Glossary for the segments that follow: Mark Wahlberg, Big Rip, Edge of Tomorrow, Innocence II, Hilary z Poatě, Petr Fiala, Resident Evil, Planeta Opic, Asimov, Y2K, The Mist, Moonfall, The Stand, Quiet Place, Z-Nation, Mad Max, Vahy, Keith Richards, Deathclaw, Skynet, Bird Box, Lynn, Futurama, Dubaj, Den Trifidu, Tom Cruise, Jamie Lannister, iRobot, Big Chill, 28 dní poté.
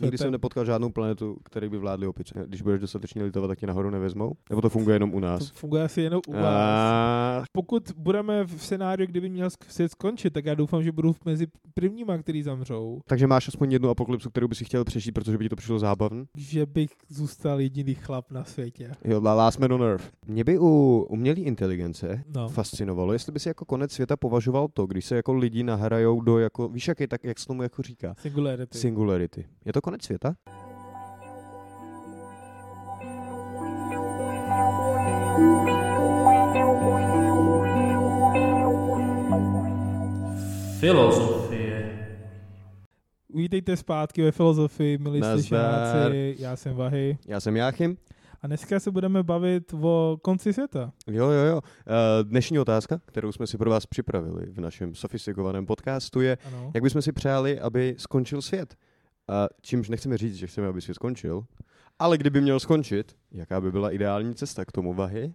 Nikdy jsem nepotkal žádnou planetu, který by vládli opiče. Když budeš dostatečně litovat, tak tě nahoru nevezmou? Nebo to funguje jenom u nás? To funguje asi jenom u vás. Pokud budeme v scénáři, kdyby měl svět skončit, tak já doufám, že budu mezi prvníma, který zamřou. Takže máš aspoň jednu apokalypsu, kterou bys chtěl přežít, protože by ti to přišlo zábavné? Že bych zůstal jediný chlap na světě. Jo, last man on earth. Mě by u umělé inteligence fascinovalo, jestli by si jako konec světa považoval to, když se jako lidi nahrajou do jako víš jaký, tak jak se tomu jako říká. Singularity. Je to konec světa? Filozofie. Vítejte zpátky ve filozofii, milí slyšenáci. Já jsem Vahy. Já jsem Joachim. A dneska se budeme bavit o konci světa. Jo. Dnešní otázka, kterou jsme si pro vás připravili v našem sofistikovaném podcastu je, ano. Jak bychom si přáli, aby skončil svět. Čímž nechceme říct, že chceme, aby svět skončil, ale kdyby měl skončit, jaká by byla ideální cesta k tomu, Vahy?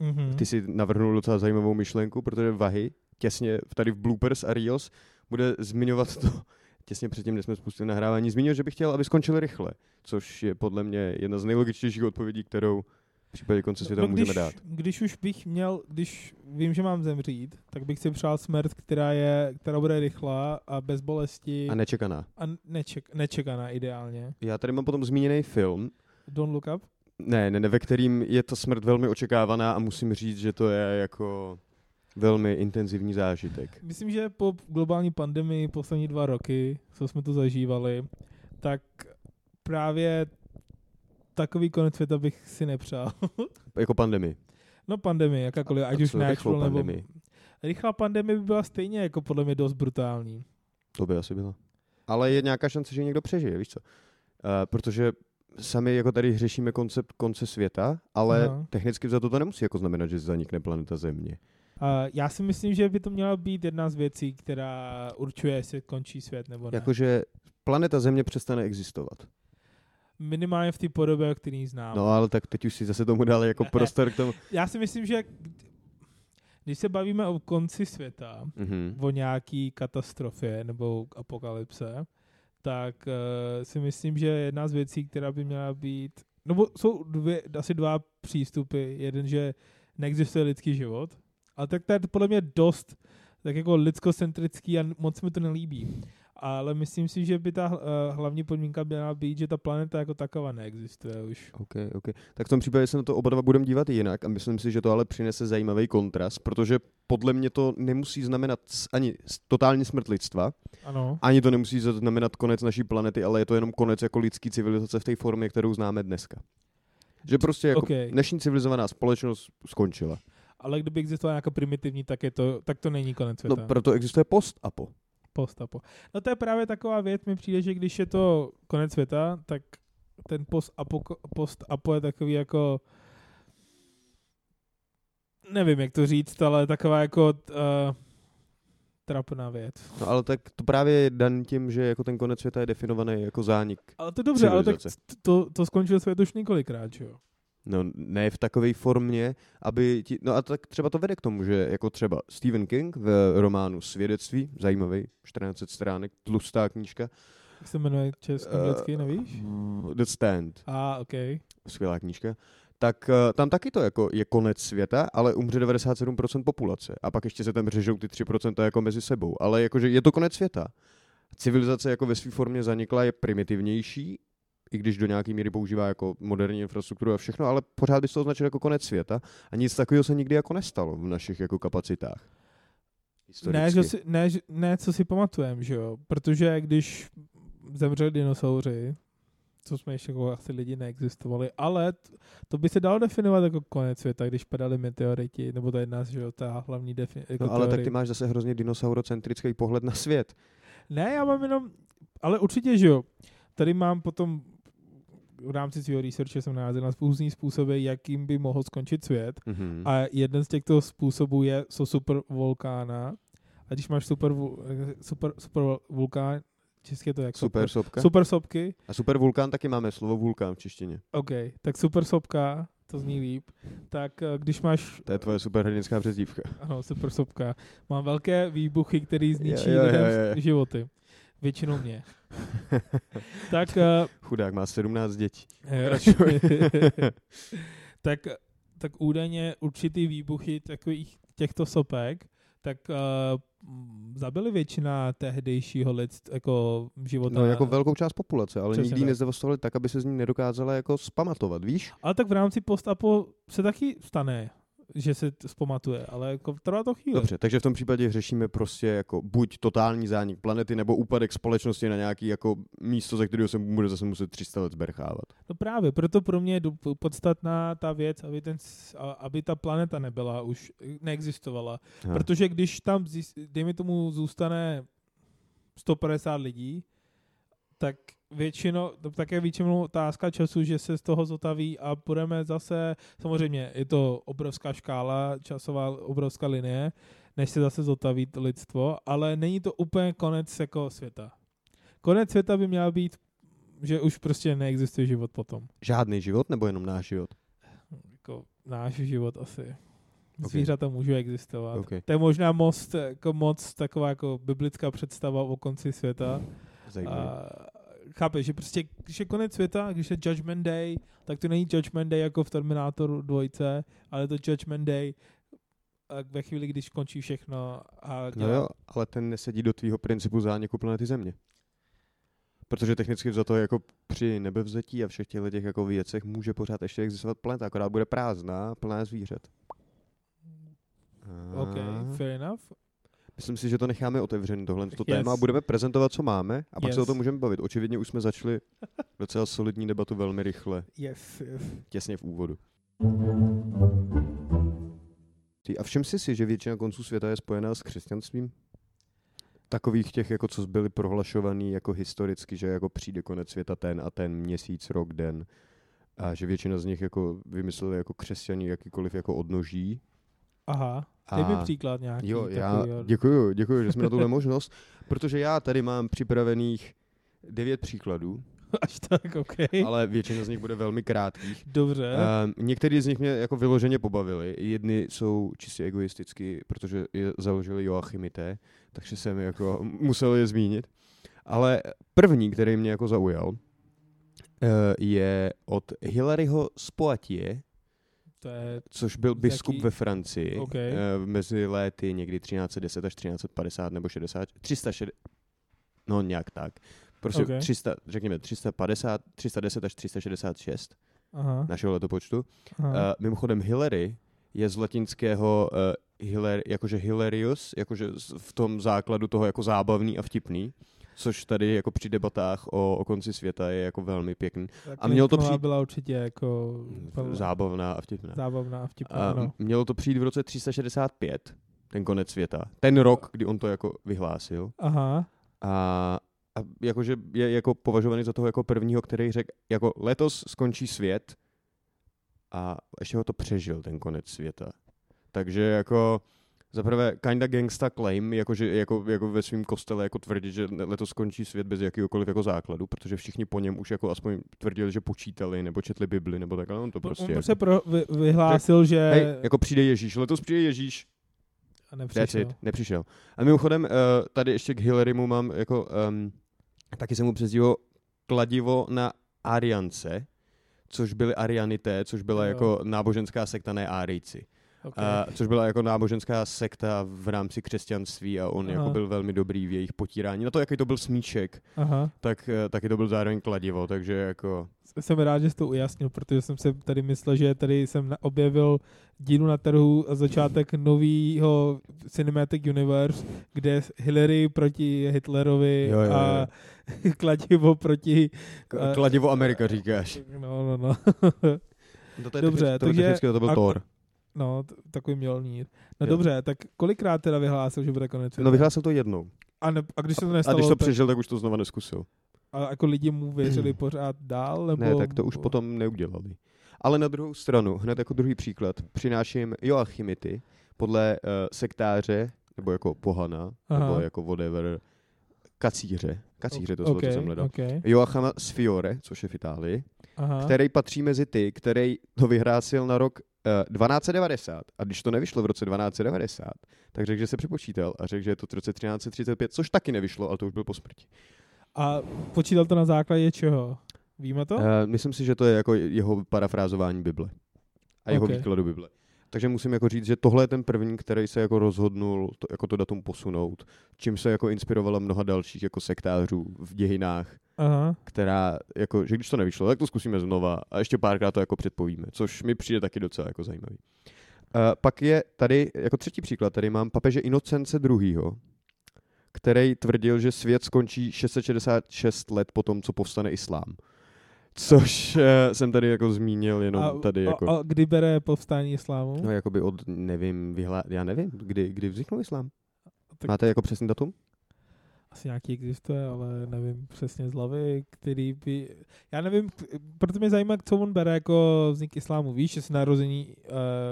Mm-hmm. Ty si navrhnul docela zajímavou myšlenku, protože Vahy těsně tady v bloopers a reels bude zmiňovat to, těsně předtím, než jsme spustili nahrávání, zmínil, že bych chtěl, aby skončil rychle, což je podle mě jedna z nejlogičtějších odpovědí, kterou v případě konce světa můžeme dát. Když vím, že mám zemřít, tak bych si přál smrt, která bude rychlá a bez bolesti. A nečekaná. Nečekaná ideálně. Já tady mám potom zmíněný film. Don't Look Up? Ne, ve kterým je ta smrt velmi očekávaná a musím říct, že to je jako velmi intenzivní zážitek. Myslím, že po globální pandemii poslední 2 roky, co jsme tu zažívali, tak právě takový konec světa bych si nepřál. Jako pandemii? No pandemii, jakákoliv, ať už natural nebo... Rychlá pandemie by byla stejně jako podle mě dost brutální. To by asi byla. Ale je nějaká šance, že někdo přežije, víš co? Protože sami jako tady řešíme koncept konce světa, ale technicky za to nemusí jako znamenat, že zanikne planeta Země. Já si myslím, že by to měla být jedna z věcí, která určuje, jestli končí svět nebo ne. Jakože planeta Země přestane existovat. Minimálně v té podobě, který znám. No ale tak teď už si zase tomu dali jako prostor k tomu. Já si myslím, že když se bavíme o konci světa, o nějaký katastrofě nebo apokalypse, tak si myslím, že jedna z věcí, která by měla být... No jsou asi dva přístupy. Jeden, že neexistuje lidský život, ale tak to je podle mě dost tak jako lidskocentrický a moc mi to nelíbí. Ale myslím si, že by ta hlavní podmínka měla být, že ta planeta jako taková neexistuje už. OK. Tak v tom případě se na to oba dva budeme dívat jinak a myslím si, že to ale přinese zajímavý kontrast, protože podle mě to nemusí znamenat ani totální smrt lidstva, ano. Ani to nemusí znamenat konec naší planety, ale je to jenom konec jako lidský civilizace v té formě, kterou známe dneska. Že prostě jako dnešní civilizovaná společnost skončila. Ale kdyby existovala nějaká primitivní, tak to není konec světa. No proto existuje post-apo. No to je právě taková věc, mi přijde, že když je to konec světa, tak ten post-apo je takový jako, nevím jak to říct, ale taková jako trapná věc. No ale tak to právě je dan tím, že jako ten konec světa je definovaný jako zánik. Ale to je dobře, ale tak to skončil svět už několikrát, že jo? No ne v takové formě, aby ti... No a tak třeba to vede k tomu, že jako třeba Stephen King v románu Svědectví, zajímavý, 1400 stránek, tlustá knížka. Jak se jmenuje česky, nevíš? The Stand. Okay. Skvělá knížka. Tak tam taky to jako je konec světa, ale umře 97% populace. A pak ještě se tam řežou ty 3% jako mezi sebou. Ale jakože je to konec světa. Civilizace jako ve své formě zanikla, je primitivnější, i když do nějaké míry používá jako moderní infrastrukturu a všechno, ale pořád by se to označil jako konec světa a nic takového se nikdy jako nestalo v našich jako kapacitách. Ne, co si pamatujeme, že jo? Protože když zemřeli dinosauři, co jsme ještě jako asi lidi neexistovali, ale to by se dalo definovat jako konec světa, když padaly meteority, nebo to je jedna z hlavní definice. Jako no ale teorii. Tak ty máš zase hrozně dinosaurocentrický pohled na svět. Ne, já mám jenom, ale určitě, že jo? Tady mám potom v rámci svého researche jsem narazil na různý způsoby, jakým by mohl skončit svět. Mm-hmm. A jeden z těchto způsobů jsou supervulkána. A když máš supervulkán, česky je to jak? Supersopka. Supersopky. A supervulkán taky máme slovo vulkán v češtině. OK, tak supersopka, to zní líp. Tak když máš... To je tvoje superhrdinská přezdívka. Ano, supersopka. Mám velké výbuchy, které zničí lidem životy. Většinou mě. Tak, chudák má 17 dětí. tak údajně určitý výbuchy takových těchto sopek tak zabili většina tehdejšího jako života. No, jako velkou část populace, ale přesně nikdy nezdevastovali tak, aby se z ní nedokázala jako spamatovat, víš? Ale tak v rámci post-apo se taky stane, že se zpamatuje, ale jako trvá to chvíli. Dobře, takže v tom případě řešíme prostě jako buď totální zánik planety, nebo úpadek společnosti na nějaký jako místo, ze kterého se bude zase muset 300 let zberchávat. No právě, proto pro mě je podstatná ta věc, aby ta planeta nebyla, už neexistovala. Ha. Protože když tam, dejme tomu, zůstane 150 lidí, tak většinou otázka času, že se z toho zotaví a budeme zase, samozřejmě je to obrovská škála, časová obrovská linie, než se zase zotaví lidstvo, ale není to úplně konec jako světa. Konec světa by měl být, že už prostě neexistuje život potom. Žádný život nebo jenom náš život? Jako náš život asi. Okay. Zvířata můžou existovat. Okay. To je možná moc taková jako biblická představa o konci světa. Chápeš, že prostě, když je konec světa, když je Judgment Day, tak to není Judgment Day jako v Terminátoru 2, ale to Judgment Day ve chvíli, když končí všechno. No jo, ale ten nesedí do tvýho principu zániku planety Země. Protože technicky za to jako při nebevzetí a všech těch jako věcech může pořád ještě existovat planeta, akorát bude prázdná, plná zvířat. OK, fair enough. Myslím si, že to necháme otevřený tohle téma a budeme prezentovat, co máme a pak se o tom můžeme bavit. Očividně už jsme začali docela solidní debatu velmi rychle. Těsně v úvodu. A všem si, že většina konců světa je spojená s křesťanstvím? Takových těch, jako co byly prohlašovaný jako historicky, že jako přijde konec světa ten a ten, měsíc, rok, den. A že většina z nich jako vymysleli jako křesťaní jakýkoliv jako odnoží. Aha, dej mi příklad nějaký. Jo, děkuju, že jsme na tuhle možnost, protože já tady mám připravených 9 příkladů. Až tak, okay. Ale většina z nich bude velmi krátkých. Dobře. Některý z nich mě jako vyloženě pobavili. Jedny jsou čistě egoisticky, protože je založili Joachimité, takže jsem jako musel je zmínit. Ale první, který mě jako zaujal, je od Hilaryho z Poatě, což byl biskup ve Francii mezi léty někdy 1310 až 1350 nebo 360, no nějak tak. Prostě 300, řekněme 350, 310 až 366 našeho letopočtu. Mimochodem Hilary je z latinského jakože hilarious, jakože v tom základu toho jako zábavný a vtipný. Což tady jako při debatách o konci světa je jako velmi pěkný. Tak a mělo to přijít, byla určitě jako zábavná a vtipná. A no. Mělo to přijít v roce 365, ten konec světa. Ten rok, kdy on to jako vyhlásil. Aha. A jakože je jako považovaný za toho jako prvního, který řekl, jako letos skončí svět a ještě ho to přežil, ten konec světa. Takže jako zaprvé kinda gangsta claim, jako ve svým kostele jako tvrdit, že letos skončí svět bez jakýhokoliv jako základu, protože všichni po něm už jako aspoň tvrdili, že počítali nebo četli Bibli nebo takhle, on to prostě. On se vyhlásil, tak, že hej, jako přijde Ježíš, letos přijde Ježíš. A nepřišel. A mimochodem tady ještě k Hilarymu mám jako taky se mu přezdívalo kladivo na Ariance, což byly Arianité, což byla jako náboženská sekta, ne Árijci. Okay. Což byla jako náboženská sekta v rámci křesťanství a on jako byl velmi dobrý v jejich potírání. Na to, jaký to byl smíček, tak taky to byl zároveň kladivo, takže jako... Jsem rád, že jsi to ujasnil, protože jsem se tady myslel, že tady jsem objevil díru na trhu a začátek novýho Cinematic Universe, kde Hillary proti Hitlerovi a kladivo proti... Kladivo Amerika říkáš. No. Dobře, takže... To byl Thor. No, takový Mjolnir. No dobře, tak kolikrát teda vyhlásil, že bude konec světa? No vyhlásil to jednou. A když se to nestalo? A když to přežil, tak už to znova neskusil. A jako lidi mu věřili pořád dál? Nebo... Ne, tak to už potom neudělali. Ale na druhou stranu, hned jako druhý příklad, přináším Joachimity podle sektáře, nebo jako pohana, nebo jako whatever, kacíře to slovo, co jsem hledal. Joachima z Fiore, což je v Itálii, který patří mezi ty, který to vyhlásil na rok 1290 a když to nevyšlo v roce 1290, tak řekl, že se přepočítal a řekl, že je to v roce 1335, což taky nevyšlo, ale to už byl po smrti. A počítal to na základě čeho? Víme to? Myslím si, že to je jako jeho parafrázování Bible a jeho výkladu Bible. Takže musím jako říct, že tohle je ten první, který se jako rozhodnul to, jako to datum posunout, čím se jako inspirovala mnoha dalších jako sektářů v dějinách, aha, která, jako, že když to nevyšlo, tak to zkusíme znova a ještě párkrát to jako předpovíme, což mi přijde taky docela jako zajímavý. Pak je tady, jako třetí příklad, tady mám papeže Innocence II., který tvrdil, že svět skončí 666 let po tom, co povstane islám. Což jsem tady jako zmínil jenom tady jako... A kdy bere povstání islámu? No jakoby od, nevím, já nevím, kdy vzniknul islám. Tak... Máte jako přesný datum? Asi nějaký existuje, ale nevím přesně z hlavy, který by... Já nevím, proto mě zajímá, co on bere jako vznik islámu. Víš, jestli narození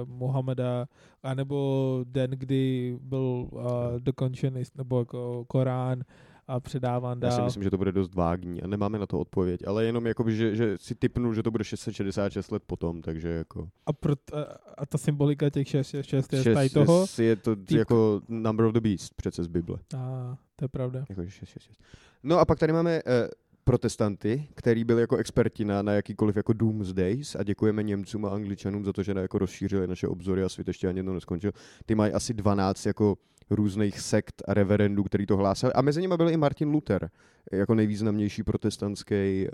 Mohameda, anebo den, kdy byl dokončen, nebo jako Korán, a předávám dál. Já si myslím, že to bude dost vágní a nemáme na to odpověď, ale jenom jakoby, že si tipnu, že to bude 666 let potom, takže jako... A ta symbolika těch 666 je tady toho? Je to jako Number of the Beast přece z Bible. A to je pravda. Jako 666. No a pak tady máme protestanty, který byli jako experti na jakýkoliv jako doomsdays a děkujeme Němcům a Angličanům za to, že jako rozšířili naše obzory a svět ještě ani jednou neskončil. Ty mají asi 12 jako různých sekt a reverendů, který to hlásali. A mezi nimi byl i Martin Luther, jako nejvýznamnější protestantský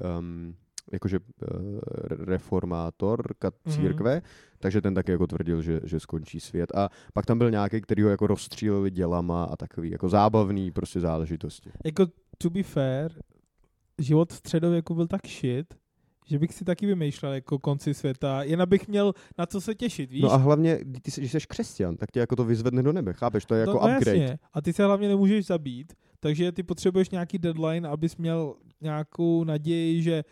reformátor církve, takže ten taky jako tvrdil, že skončí svět. A pak tam byl nějaký, který ho jako rozstříleli dělama a takový jako zábavný prostě záležitosti. Jako to be fair, život středověku byl tak shit, že bych si taky vymýšlel jako konci světa, jen abych měl na co se těšit, víš? No a hlavně, když jsi křesťan, tak tě jako to vyzvedne do nebe, chápeš? To je jako upgrade. Jasně. A ty se hlavně nemůžeš zabít, takže ty potřebuješ nějaký deadline, abys měl nějakou naději, že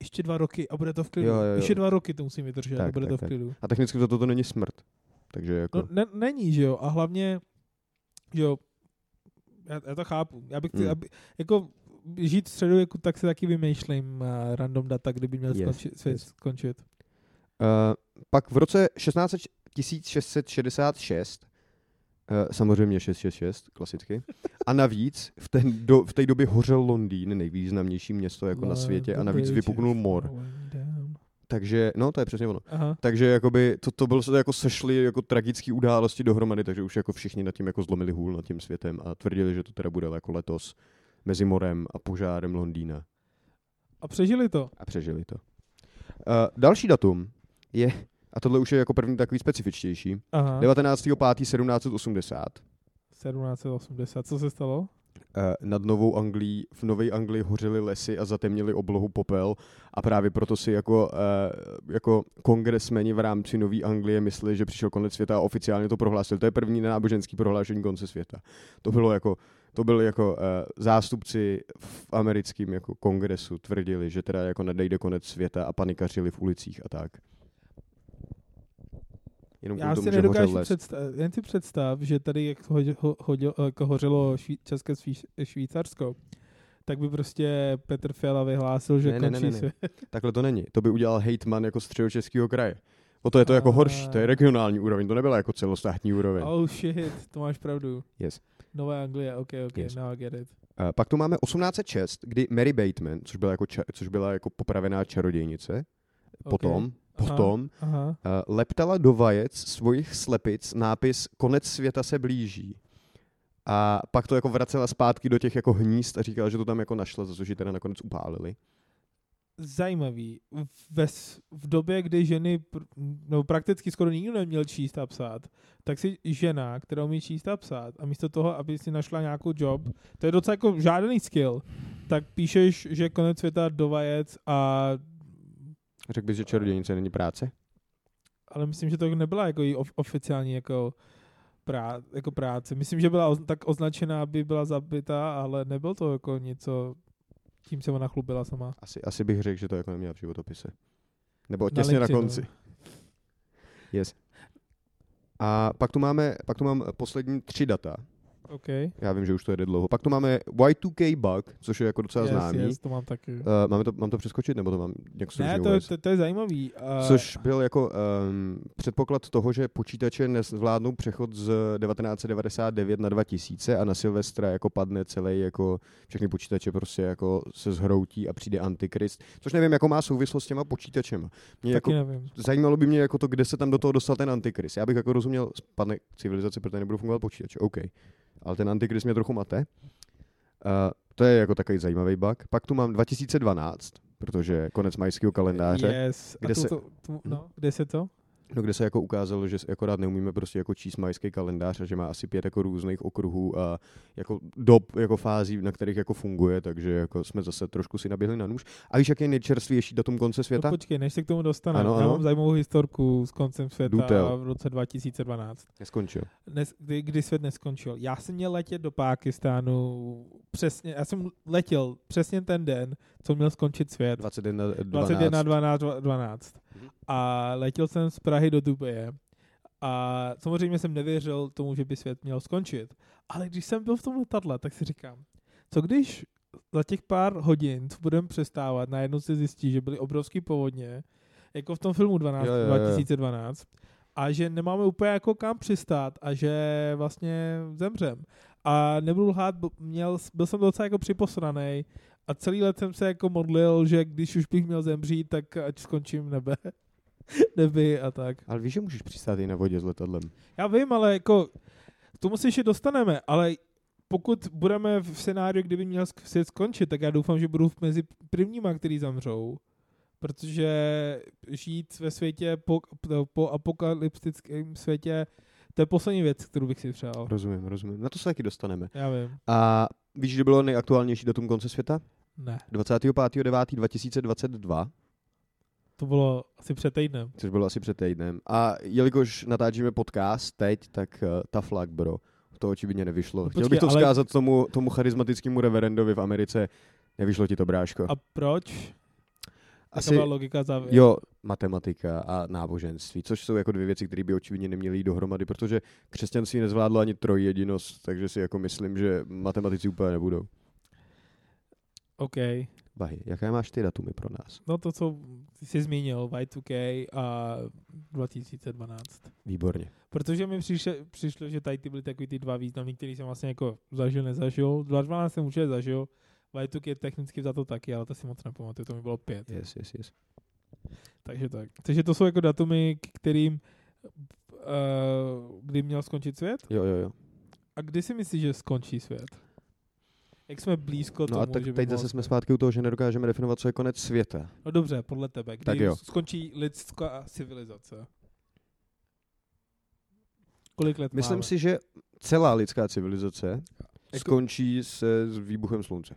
ještě 2 roky a bude to v klidu. Jo. Ještě 2 roky to musím vydržet tak, a bude to v klidu. Tak. A technicky to není smrt. Takže jako... No, není, že jo? A hlavně, že jo, já to chápu. Já bych jako... Žít v středověku, tak se taky vymýšlím random data, kdyby měl skončit. Pak v roce 1666, samozřejmě 666, klasicky, a navíc v té době hořel Londýn, nejvýznamnější město jako na světě, a navíc vypuknul mor. Takže, no to je přesně ono. Aha. Takže jakoby to bylo se to jako sešly jako tragické události dohromady, takže už jako všichni nad tím jako zlomili hůl nad tím světem a tvrdili, že to teda bude jako letos. Mezi morem a požárem Londýna. A přežili to. Další datum je, a tohle už je jako první takový specifičtější, 19.5.1780. 1780, co se stalo? Nad Novou Anglií, v Nové Anglii hořely lesy a zatemnili oblohu popel a právě proto si jako kongresmeni v rámci Nové Anglie mysleli, že přišel konec světa a oficiálně to prohlásili. To je první náboženský prohlášení konce světa. To bylo jako zástupci v americkém jako kongresu tvrdili, že teda jako nadejde konec světa a panikařili v ulicích a tak. Já si nedokážu představ, že tady jak hořelo České Švýcarsko, tak by prostě Petr Fiala vyhlásil, že končí svět. Takhle to není. To by udělal hejtman jako Středočeského kraje. O to je to jako horší, to je regionální úroveň, to nebyla jako celostátní úroveň. Oh shit, to máš pravdu. Yes. Nová Anglie, ok, yes. Now I get it. Pak tu máme 1806, kdy Mary Bateman, což byla jako popravená čarodějnice, potom leptala do vajec svojich slepic nápis konec světa se blíží. A pak to jako vracela zpátky do těch jako hnízd a říkala, že to tam jako našla, za což ji teda nakonec upálili. Zajímavý. V době, kdy ženy, no prakticky skoro nikdo neměl číst a psát, tak si žena, která umí číst a psát, a místo toho, aby si našla nějakou job, to je docela jako žádný skill, tak píšeš, že konec světa do vajec a... Řekl bys, že čarodějnice není práce? Ale myslím, že to nebyla jako její oficiální jako práce. Myslím, že byla tak označená, aby byla zabitá, ale nebyl to jako něco... Tím se ona chlubila sama. Asi bych řekl, že to jako neměla v životopise. Nebo těsně na konci. Yes. A pak tu mám poslední 3 data, Okay. Já vím, že už to jede dlouho. Pak tu máme Y2K bug, což je jako docela známý. Yes, to mám taky. Mám to přeskočit, nebo to mám nějak slušně uvést? Ne, to je zajímavý. Což byl jako předpoklad toho, že počítače nezvládnou přechod z 1999 na 2000 a na Silvestra jako padne celý, jako všechny počítače prostě jako se zhroutí a přijde Antikrist. Což nevím, jako má souvislost s těma počítačema. Jako, zajímalo by mě jako to, kde se tam do toho dostal ten Antikrist. Já bych jako rozuměl, spadne civilizace, protože nebudou fungovat počítače. OK. Ale ten Antikrist mě trochu mate. To je jako takový zajímavý bug. Pak tu mám 2012, protože konec majského kalendáře. Yes. Kde, kde se to? No, kde se jako ukázalo, že akorát neumíme prostě jako číst majský kalendář a že má asi 5 jako různých okruhů a jako dob, jako fází, na kterých jako funguje, takže jako jsme zase trošku si naběhli na nůž. A víš, jak je nejčerstvější datum konce světa? No, počkej, než se k tomu dostane. Ano, ano. Já mám zajímavou historku s koncem světa v roce 2012. Neskončil. Kdy svět neskončil. Já jsem měl letět do Pákistánu přesně, já jsem letěl přesně ten den, co měl skončit svět. 21.12. A letěl jsem z Prahy do Dubaje a samozřejmě jsem nevěřil tomu, že by svět měl skončit. Ale když jsem byl v tom letadle, tak si říkám, co když za těch pár hodin, co budeme přestávat, najednou se zjistí, že byly obrovský povodně, jako v tom filmu 2012, a že nemáme úplně jako kam přistát a že vlastně zemřem. A nebudu lhát, byl jsem docela jako připosranej a celý let jsem se jako modlil, že když už bych měl zemřít, tak ať skončím neby a tak. Ale víš, že můžeš přistát i na vodě s letadlem. Já vím, ale jako k tomu se ještě dostaneme, ale pokud budeme v scénáriu, kdyby měl svět skončit, tak já doufám, že budu mezi prvníma, který zamřou, protože žít ve světě po apokalyptickém světě, to je poslední věc, kterou bych si přál. Rozumím. Na to se taky dostaneme. Já vím. A víš, že bylo nejaktuálnější datum konce světa? Ne. 25.9.2022. To bylo asi před týdnem. Což bylo asi před týdnem. A jelikož natáčíme podcast teď, tak tough luck, bro. To očividně nevyšlo. No, počkej, chtěl bych to vzkázat tomu charismatickému reverendovi v Americe. Nevyšlo ti to, bráško. A proč? Asi byla logika závěr. Jo, matematika a náboženství, což jsou jako dvě věci, které by očividně neměly jít dohromady, protože křesťanství nezvládlo ani trojjedinost, takže si jako myslím, že matematici úplně nebudou. OK. Bahy, jaké máš ty datumy pro nás? No to, co jsi zmínil, Y2K a 2012. Výborně. Protože mi přišlo, že tady byly takový ty dva významy, které jsem vlastně jako zažil, nezažil. 2012 jsem určitě zažil, Y2K technicky za to taky, ale to si moc nepamatuju, to mi bylo 5. Yes. Takže to jsou jako datumy, kterým kdy měl skončit svět? Jo. A kdy si myslíš, že skončí svět? Jak jsme blízko tomu, že by teď bylo... zase jsme zpátky u toho, že nedokážeme definovat, co je konec světa. No dobře, podle tebe. Kdy skončí lidská civilizace? Kolik let Myslím si, že celá lidská civilizace skončí s výbuchem slunce.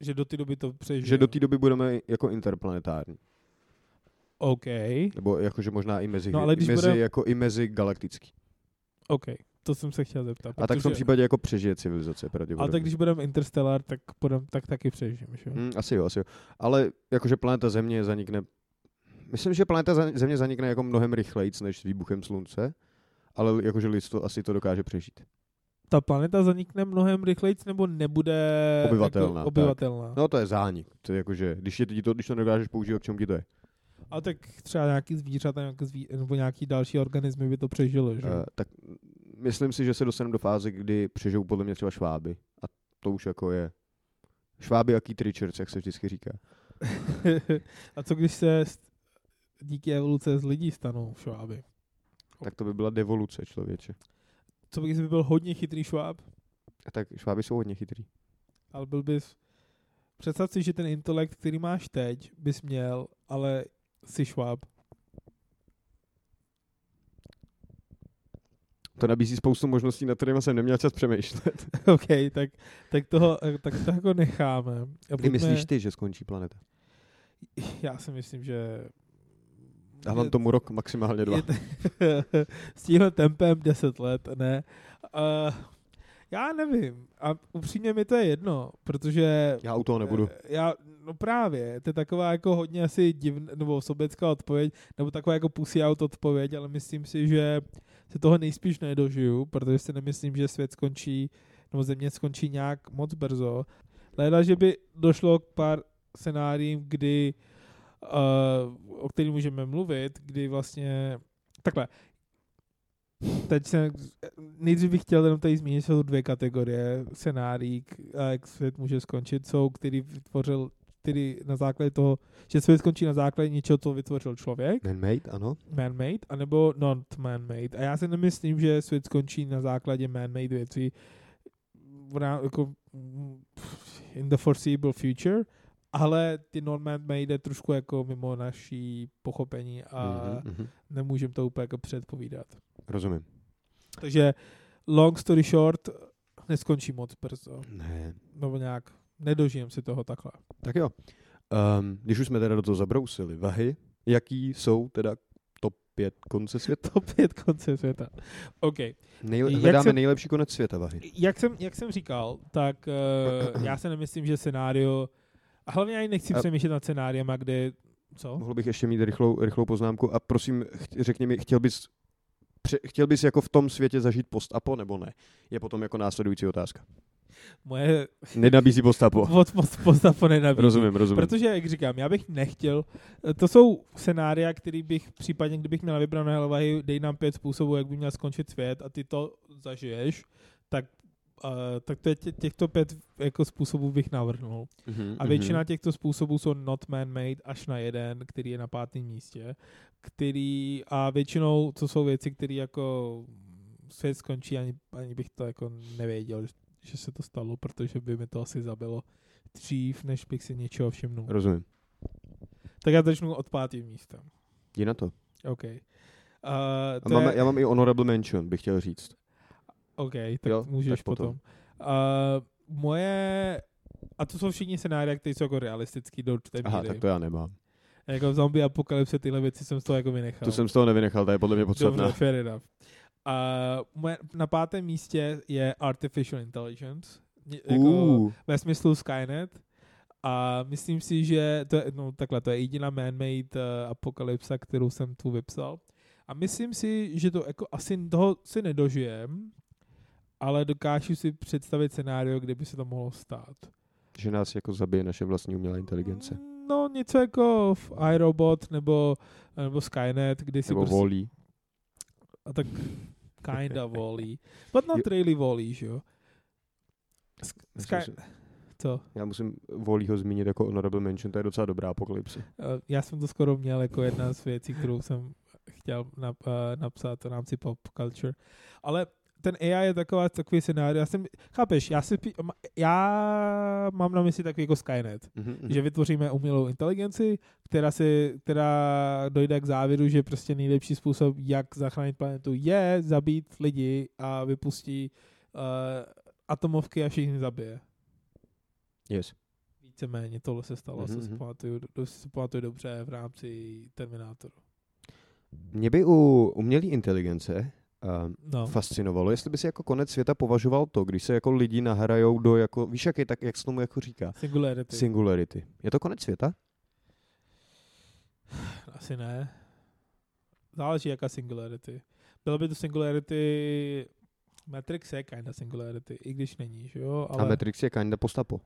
Že do té doby to přežijeme. Že do té doby budeme jako interplanetární. OK. Nebo jakože možná i mezi galaktický. OK. To jsem se chtěl zeptat. A tak v tom případě jako přežije civilizace pravděpodobně. A tak když budeme interstellar, tak taky přežijeme, že? Asi jo. Ale jakože planeta Země zanikne... Myslím, že planeta Země zanikne jako mnohem rychlejc než s výbuchem slunce, ale jakože lidstvo asi to dokáže přežít. Ta planeta zanikne mnohem rychlejc nebo nebude obyvatelná. Tak. No to je zánik. To je jakože, když to nedokážeš použít, k čemu ti to je? A tak třeba nějaký zvířata nebo nějaký další organismy by to přežilo, že? Tak myslím si, že se dostaneme do fáze, kdy přežijou podle mě třeba šváby. A to už jako je šváby a Keith Richards, jak se vždycky říká. A co když se díky evoluce z lidí stanou šváby? Tak to by byla devoluce, člověče. Co by, kdyby byl hodně chytrý šváb? A tak šváby jsou hodně chytrý. Ale byl bys... Představ si, že ten intelekt, který máš teď, bys měl, ale jsi šváb. To nabízí spoustu možností, na kterýma jsem neměl čas přemýšlet. OK, tak to jako necháme. Kdy myslíš ty, že skončí planeta? Já si myslím, že... Dávám tomu rok, maximálně 2. S tímhle tempem 10 let, ne. Já nevím. A upřímně mi to je jedno, protože... Já u toho nebudu. No právě, to je taková jako hodně asi divná, nebo sobecká odpověď, nebo taková jako pussy out odpověď, ale myslím si, že se toho nejspíš nedožiju, protože si nemyslím, že svět skončí, nebo země skončí nějak moc brzo. Leda, že by došlo k pár scénářím, kdy, o kterých můžeme mluvit, kdy vlastně, takhle, teď jsem, nejdřív bych chtěl jenom tady zmínit, jsou dvě kategorie scénárií, jak svět může skončit, jsou, který vytvořil, který na základě toho, že svět skončí na základě něčeho, co vytvořil člověk. Man-made, ano. Man-made, anebo not man-made. A já si nemyslím, že svět skončí na základě man-made věcí jako in the foreseeable future, ale ty non-man-made je trošku jako mimo naší pochopení a nemůžeme to úplně jako předpovídat. Rozumím. Takže long story short, neskončí moc brzo. Ne. Nebo nějak nedožijem si toho takhle. Tak jo. Když už jsme teda do toho zabrousili, vahy, jaký jsou teda top 5 konce světa? Top 5 konce světa. OK. Nejlepší konec světa, vahy. Jak jsem říkal, tak já se nemyslím, že scénário... A hlavně já nechci přemýšlet nad scénáriema, kde... Co? Mohl bych ještě mít rychlou poznámku a prosím, řekni mi, chtěl bys jako v tom světě zažít postapo, nebo ne? Je potom jako následující otázka. Moje... Nenabízí postapo. Postapo nenabízí. Rozumím. Protože, jak říkám, já bych nechtěl... To jsou scénária, který bych případně, kdybych měl vybrané hlavy, dej nám 5 způsobů, jak by měl skončit svět a ty to zažiješ, tak těchto 5 jako způsobů bych navrhnul. A většina těchto způsobů jsou not man-made až na jeden, který je na 5. místě. A většinou to jsou věci, které jako svět skončí, ani bych to jako nevěděl, že se to stalo, protože by mi to asi zabilo dřív, než bych si něčeho všimnul. Rozumím. Tak já začnu od 5. místa. Jdi na to. OK. Já mám i honorable mention, bych chtěl říct. OK, tak jo, můžeš tak potom. A to jsou všichni scénária, které jsou jako realistický do určité míry. Aha, tak to já nemám. Jako zombie apokalypse, tyhle věci jsem z toho jako vynechal. To jsem z toho nevynechal, to je podle mě podstatná. Dobře, fair enough. Na 5. místě je Artificial Intelligence. Jako ve smyslu Skynet. A myslím si, že to je jediná man-made apokalypsa, kterou jsem tu vypsal. A myslím si, že to jako asi toho si nedožijem, ale dokážu si představit scénário, kde by se to mohlo stát. Že nás jako zabije naše vlastní umělá inteligence. No něco jako v iRobot nebo Skynet, kde si nebo volí. A tak kinda volí. But not really volí, že jo? Co? Já musím Volího zmínit jako honorable mention, to je docela dobrá apokalypsa. Já jsem to skoro měl jako jedna z věcí, kterou jsem chtěl napsat v rámci pop culture. Ale ten AI je takový scenário. Chápeš, já mám na mysli takový jako Skynet, že vytvoříme umělou inteligenci, která dojde k závěru, že prostě nejlepší způsob, jak zachránit planetu, je zabít lidi a vypustí atomovky a všichni zabije. Yes. Víceméně tohle se stalo, se pamatuju dobře v rámci Terminátoru. Mě by u umělé inteligence fascinovalo, jestli by si jako konec světa považoval to, když se jako lidi nahrajou do jako, víš jak je, tak jak se tomu jako říká? Singularity. Je to konec světa? Asi ne. Záleží jaká singularity. Bylo by to singularity, Matrix je kinda singularity, i když není, že jo? Ale... A Matrix je kinda postapo.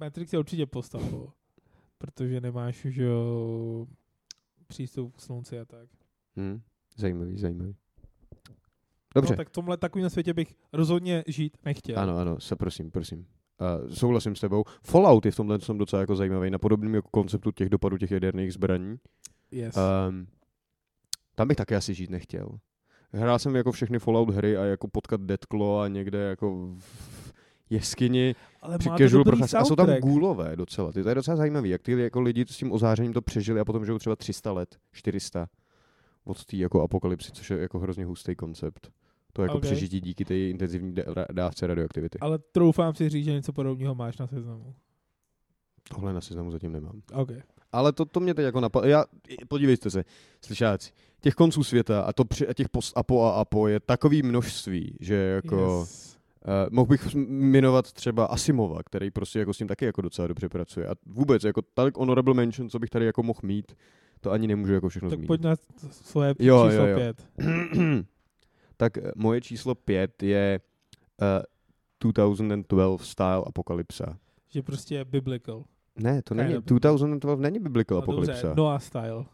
Matrix je určitě postapo, protože nemáš už přístup k slunci a tak. Zajímavý. Dobře. No, tak v tomhle takovým na světě bych rozhodně žít nechtěl. Ano, se prosím. Souhlasím s tebou. Fallout je v tomhle jsem docela jako zajímavý, na podobným jako konceptu těch dopadů těch jaderných zbraní. Yes. Tam bych taky asi žít nechtěl. Hrál jsem jako všechny Fallout hry a jako potkat Deathclaw a někde jako v jeskyni. Ale máte dobrý soundtrack. A jsou tam gůlové docela. To je docela zajímavý, jak ty jako lidi s tím ozářením to přežili a potom žijou třeba 300 let, 400 od té jako apokalypsy, což je jako hrozně hustý koncept. To jako přežití díky té intenzivní dávce radioaktivity. Ale troufám si říct, že něco podobného máš na seznamu. Tohle na seznamu zatím nemám. Okay. Ale to mě teď jako napadlo. Podívejte se, slyšáci, těch konců světa a těch post-apo a apo je takový množství, že jako... Yes. Mohl bych jmenovat třeba Asimova, který prostě jako s tím taky jako docela dobře pracuje. A vůbec jako tak honorable mention, co bych tady jako mohl mít, to ani nemůžu jako všechno zmínit. Tak pojď na svoje číslo 5. tak moje číslo 5 je 2012 Style Apokalypsa. Že prostě je biblical. Ne, to není. 2012 není biblical apokalypsa. Noah Style.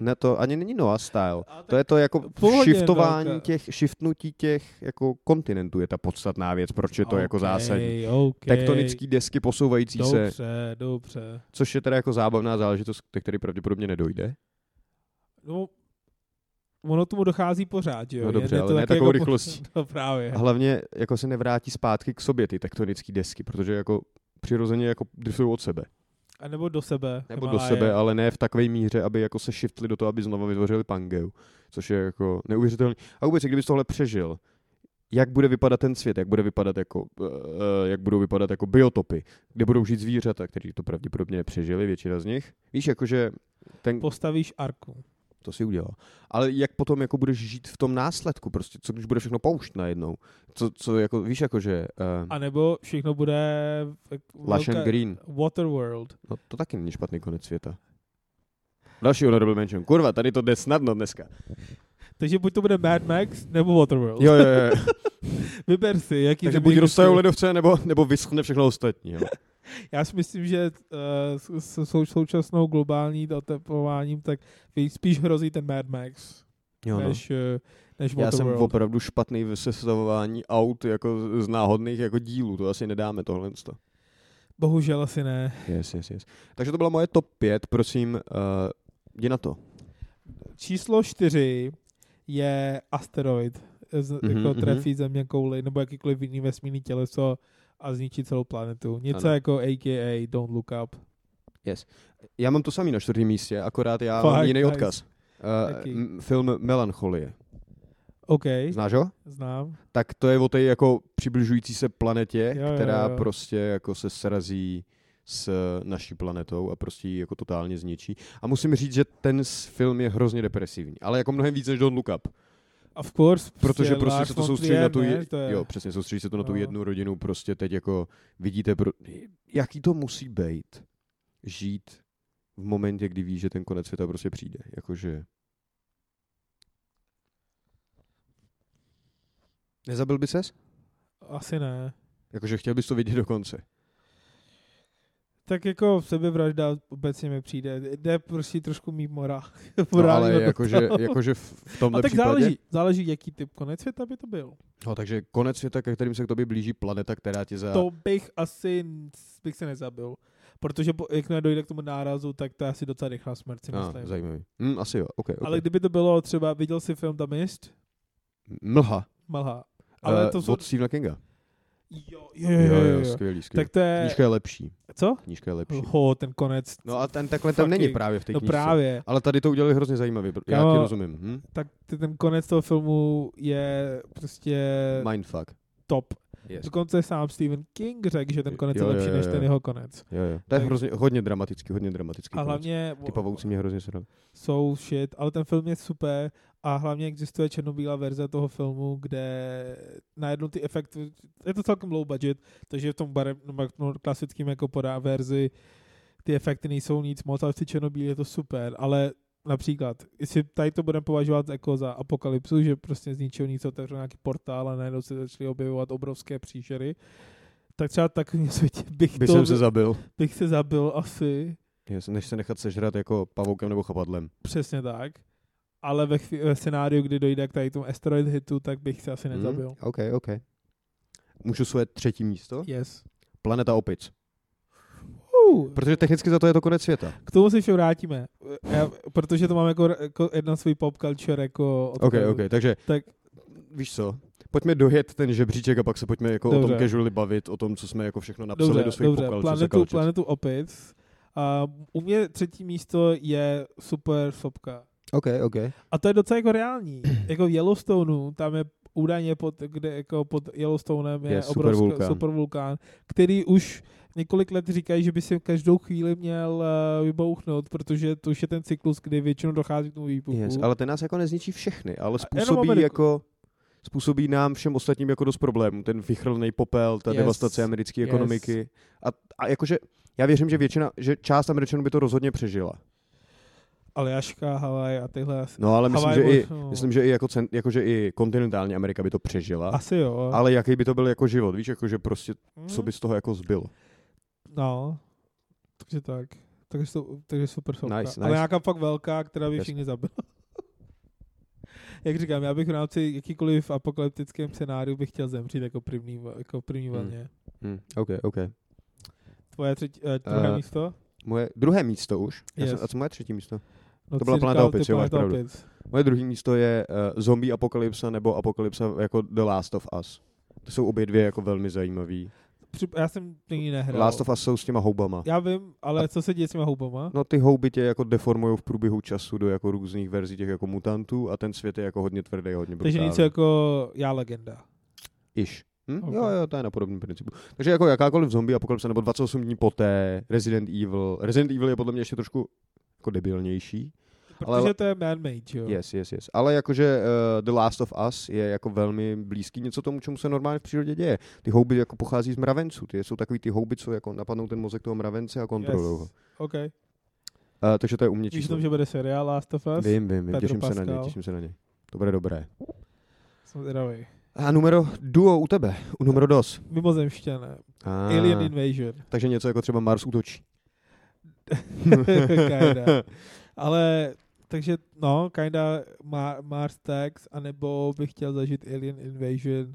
Ne, to ani není Noah Style. To je to jako shiftování shiftnutí těch jako kontinentů je ta podstatná věc, proč je to jako zásadní. Tektonické desky posouvající se. Dobře. Což je teda jako zábavná záležitost, ke které pravděpodobně nedojde. No, ono tomu dochází pořád, jo. No dobře, ale ne takovou rychlostí. No právě. A hlavně jako se nevrátí zpátky k sobě ty tektonické desky, protože jako přirozeně jako driftují od sebe. A nebo do sebe. Nebo do sebe, ale ne v takové míře, aby jako se shiftli do toho, aby znovu vytvořili Pangeu, což je jako neuvěřitelný. A vůbec, kdybys tohle přežil, jak bude vypadat ten svět, jak bude vypadat jako, jak budou vypadat jako biotopy, kde budou žít zvířata, kteří to pravděpodobně přežili, většina z nich. Víš, jakože ten... Postavíš arku. To si udělal. Ale jak potom jako budeš žít v tom následku prostě, co když bude všechno poušť najednou? Co jako, víš, jakože... A nebo všechno bude... Lush and Green. Waterworld. No to taky není špatný konec světa. Další honorable mention. Kurva, tady to jde snadno dneska. Takže buď to bude Mad Max, nebo Waterworld. Jo. Vyber si, jaký... Takže buď roztajou ledovce, nebo vyschne všechno ostatní, jo. Já si myslím, že s současnou globální oteplováním tak spíš hrozí ten Mad Max, jo, no. než Waterworld. Já jsem opravdu špatný v sestavování aut jako z náhodných jako dílů, to asi nedáme tohle. Bohužel asi ne. Yes. Takže to byla moje top 5, prosím, jdi na to. Číslo 4 je asteroid, jako trefí země kouli nebo jakýkoliv jiný vesmírný těleso a zničit celou planetu. Něco ano. Jako a.k.a. Don't Look Up. Yes. Já mám to samý na 4. místě, akorát já mám jiný nice. Odkaz. Film Melancholie. OK. Znáš ho? Znám. Tak to je o té jako přibližující se planetě, která prostě jako se srazí s naší planetou a prostě ji jako totálně zničí. A musím říct, že ten film je hrozně depresivní, ale jako mnohem víc než Don't Look Up. Of course, protože prostě se to soustředí na tu jednu rodinu, prostě teď jako vidíte, jaký to musí být žít v momentě, kdy víš, že ten konec světa prostě přijde, jakože nezabil by ses? Asi ne. Jakože chtěl bys to vidět do konce. Tak jako sebevražda obecně mi přijde. Jde prostě trošku mým morách. No, ale jakože v tomhle tak případě... Záleží, jaký typ konec světa by to byl. No, takže konec světa, ke kterým se k tobě blíží planeta, která tě za... To bych asi... bych se nezabil. Protože jak nedojde k tomu nárazu, tak to je asi docela rychlá smrt, si myslím. Zajímavý. Asi jo, okay. Ale kdyby to bylo třeba... Viděl jsi film The Mist? Mlha. Ale to jsou... Od Stephena Kinga. Jo. Skvělý. Tak to je... Knížka je lepší. Co? Knížka je lepší. Ten konec. No a ten takhle tam není právě v té knížce. No právě. Ale tady to udělali hrozně zajímavě, já ti rozumím. Tak ten konec toho filmu je prostě... Mindfuck. Top. Yes. Dokonce sám Stephen King řekl, že ten konec je lepší než ten jeho konec. Jo. To je hrozně, hodně dramatický. A hlavně... Ty pavouci mě hrozně srali. So shit, ale ten film je super a hlavně existuje černobílá verze toho filmu, kde najednou ty efekty... Je to celkem low budget, takže v tom klasickém jako verzi ty efekty nejsou nic moc, ale v ty černobílé je to super, ale... Například, jestli tady to budeme považovat jako za apokalypsu, že prostě z ničeho nic otevřel nějaký portál a najednou se začaly objevovat obrovské příšery, tak třeba takovým světě bych se zabil asi. Než se nechat sežrat jako pavoukem nebo chapadlem. Přesně tak. Ale ve scénáriu, kdy dojde k tady tomu asteroid hitu, tak bych se asi nezabil. OK. Můžu svoje 3. místo? Yes. Planeta Opic. Protože technicky za to je to konec světa. K tomu se ještě vrátíme. Protože to mám jako jedna svůj pop culture jako... OK, takže tak, víš co, pojďme dojet ten žebříček a pak se pojďme jako o tom casually bavit, o tom, co jsme jako všechno napsali do svých pop culture. Planetu Opic. U mě 3. místo je super sopka. OK. A to je docela jako reální. Jako v Yellowstoneu, tam je údajně pod Yellowstonem je obrovský supervulkán, který už několik let říkají, že by si každou chvíli měl vybouchnout, protože to už je ten cyklus, kdy většinou dochází k tomu výbuchu. Yes, ale ten nás jako nezničí všechny, ale způsobí nám všem ostatním jako dost problémů. Ten vychrlený popel, ta devastace americké ekonomiky. A jakože já věřím, že část Američanů by to rozhodně přežila. Aljaška, Havaj a tyhle asi. No, ale myslím, že i kontinentální Amerika by to přežila. Asi jo. Ale jaký by to byl jako život, víš, jakože prostě co by z toho jako zbylo. No, takže tak. Takže super sopka. Nice. Ale nějaká fakt velká, která by všichni zabila. Jak říkám, já bych v rámci jakýkoliv apokalyptickém scénáriu bych chtěl zemřít jako první vlně. OK. Tvoje druhé místo? Moje druhé místo už? Yes. A co moje třetí místo? No, to byla Planeta Opic, jo, máš pravdu. Moje druhé místo je Zombie apokalypsa nebo apokalypsa jako The Last of Us. To jsou obě dvě jako velmi zajímavý. Já jsem nikdy nehrál. Last of Us jsou s těma houbama. Já vím, ale co se děje s těma houbama? No ty houby tě jako deformují v průběhu času do jako různých verzí těch jako mutantů a ten svět je jako hodně tvrdý, hodně brutální. Takže něco jako Já legenda. Iš. Okay. Jo, to je na podobném principu. Takže jako jakákoliv zombie apokalypsa nebo 28 dní poté, Resident Evil. Resident Evil je podle mě ještě trošku jako debilnější. Protože ale, to je man-made, jo. Yes. Ale jakože The Last of Us je jako velmi blízký něco tomu, čemu se normálně v přírodě děje. Ty houby jako pochází z mravenců. Ty jsou takový ty houby, co jako napadnou ten mozek toho mravence a kontrolují ho. Okay. Takže to je u mě číslo. Víš, že bude seriál Last of Us? Vím. Těším se na něj. To bude dobré. Jsem zvědavý. A numero duo u tebe. U numero dos. Mimozemšťané. Alien Invasion. Takže něco jako třeba Mars útočí. Ale... Takže, no, kinda Mars Tags, anebo bych chtěl zažít Alien Invasion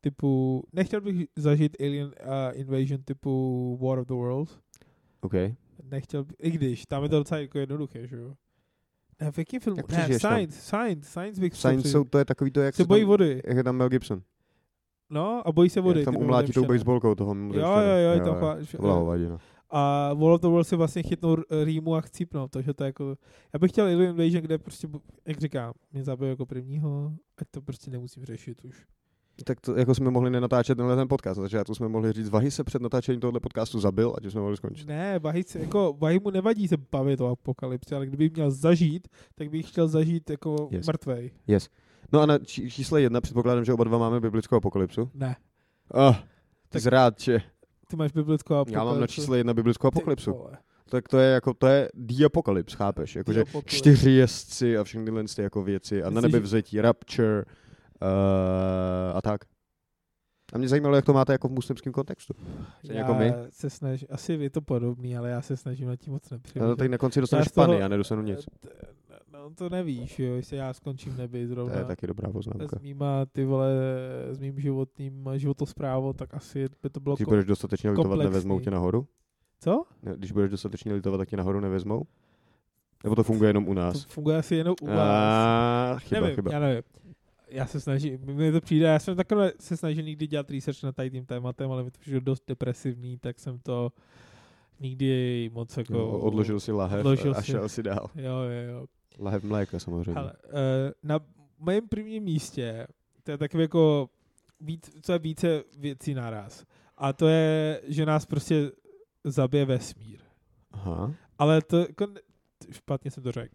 typu... Nechtěl bych zažít Alien Invasion typu War of the Worlds. OK. Nechtěl bych, i když, tam je to docela jako jednoduché, že jo? Ne, v jakým filmu? Science bych... to je takový to, jak se bojí tam, vody. Jak je tam Mel Gibson. No, a bojí se vody. Jak tam umlátí tou baseballkou toho. Jo, je tam chválá. A World of the Worlds si vlastně chytnou rýmu a chcípnou, takže to je jako... Já bych chtěl Alien Invasion, kde prostě, jak říkám, mě zabiju jako prvního, ať to prostě nemusím řešit už. Tak to, jako jsme mohli nenatáčet tenhle ten podcast, takže já to jsme mohli říct, Vahy se před natáčením tohoto podcastu zabil, ať jsme mohli skončit. Ne, Vahy mu nevadí se bavit o apokalypse, ale kdyby měl zažít, tak bych chtěl zažít jako mrtvej. Yes. No a na čísle 1 předpokládám, že oba dva máme biblickou apokalypsu. Ne. Ty máš biblickou apokalypsu. Já mám na čísle 1 biblickou apokalypsu. Tak to je jako, to je diapokalyps, chápeš? Jakože 4 jezdci a všechny tyhle jako věci a na nebe vzetí, rapture a tak. A mě zajímalo, jak to máte jako v muslimském kontextu. Asi je to podobný, ale já se snažím na tím moc nepřivědět. No tak na konci dostaneš pany, já nedostanu nic. No to nevíš, jo, jestli já skončím nebyt zrovna. To je taky dobrá poznámka. S mým životním životosprávou, tak asi by to bylo komplexní. Když budeš dostatečně litovat, nevezmou tě nahoru? Co? Když budeš dostatečně litovat, tak tě nahoru nevezmou? Nebo to funguje jenom u nás? To funguje asi jenom u nás. Chyba. Já nevím. Já se snažím, mně to přijde, já jsem takhle se snažil nikdy dělat research na tady tím tématem, ale mi to přijde dost depresivní, tak jsem to nikdy moc jako... Jo, odložil si lahev a šel si dál. Jo. Lahev mléka samozřejmě. Ale, na mém prvním místě, to je takový jako, co je více věcí naraz. A to je, že nás prostě zabije vesmír. Aha. Ale to jako, špatně jsem to řekl.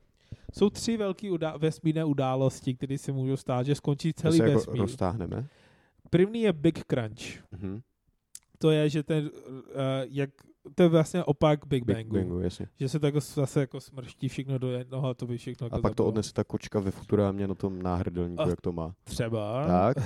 Jsou 3 velké vesmírné události, které se můžou stát, že skončí celý vesmír. To se jako roztáhneme. První je Big Crunch. Mm-hmm. To je, že ten, to je vlastně opak Big Bangu, že se tak zase jako smrští všechno do jednoho a to by všechno... A pak zabilo. To odnese ta kočka ve Futurámě na tom náhrdelníku, jak to má. Třeba. Tak.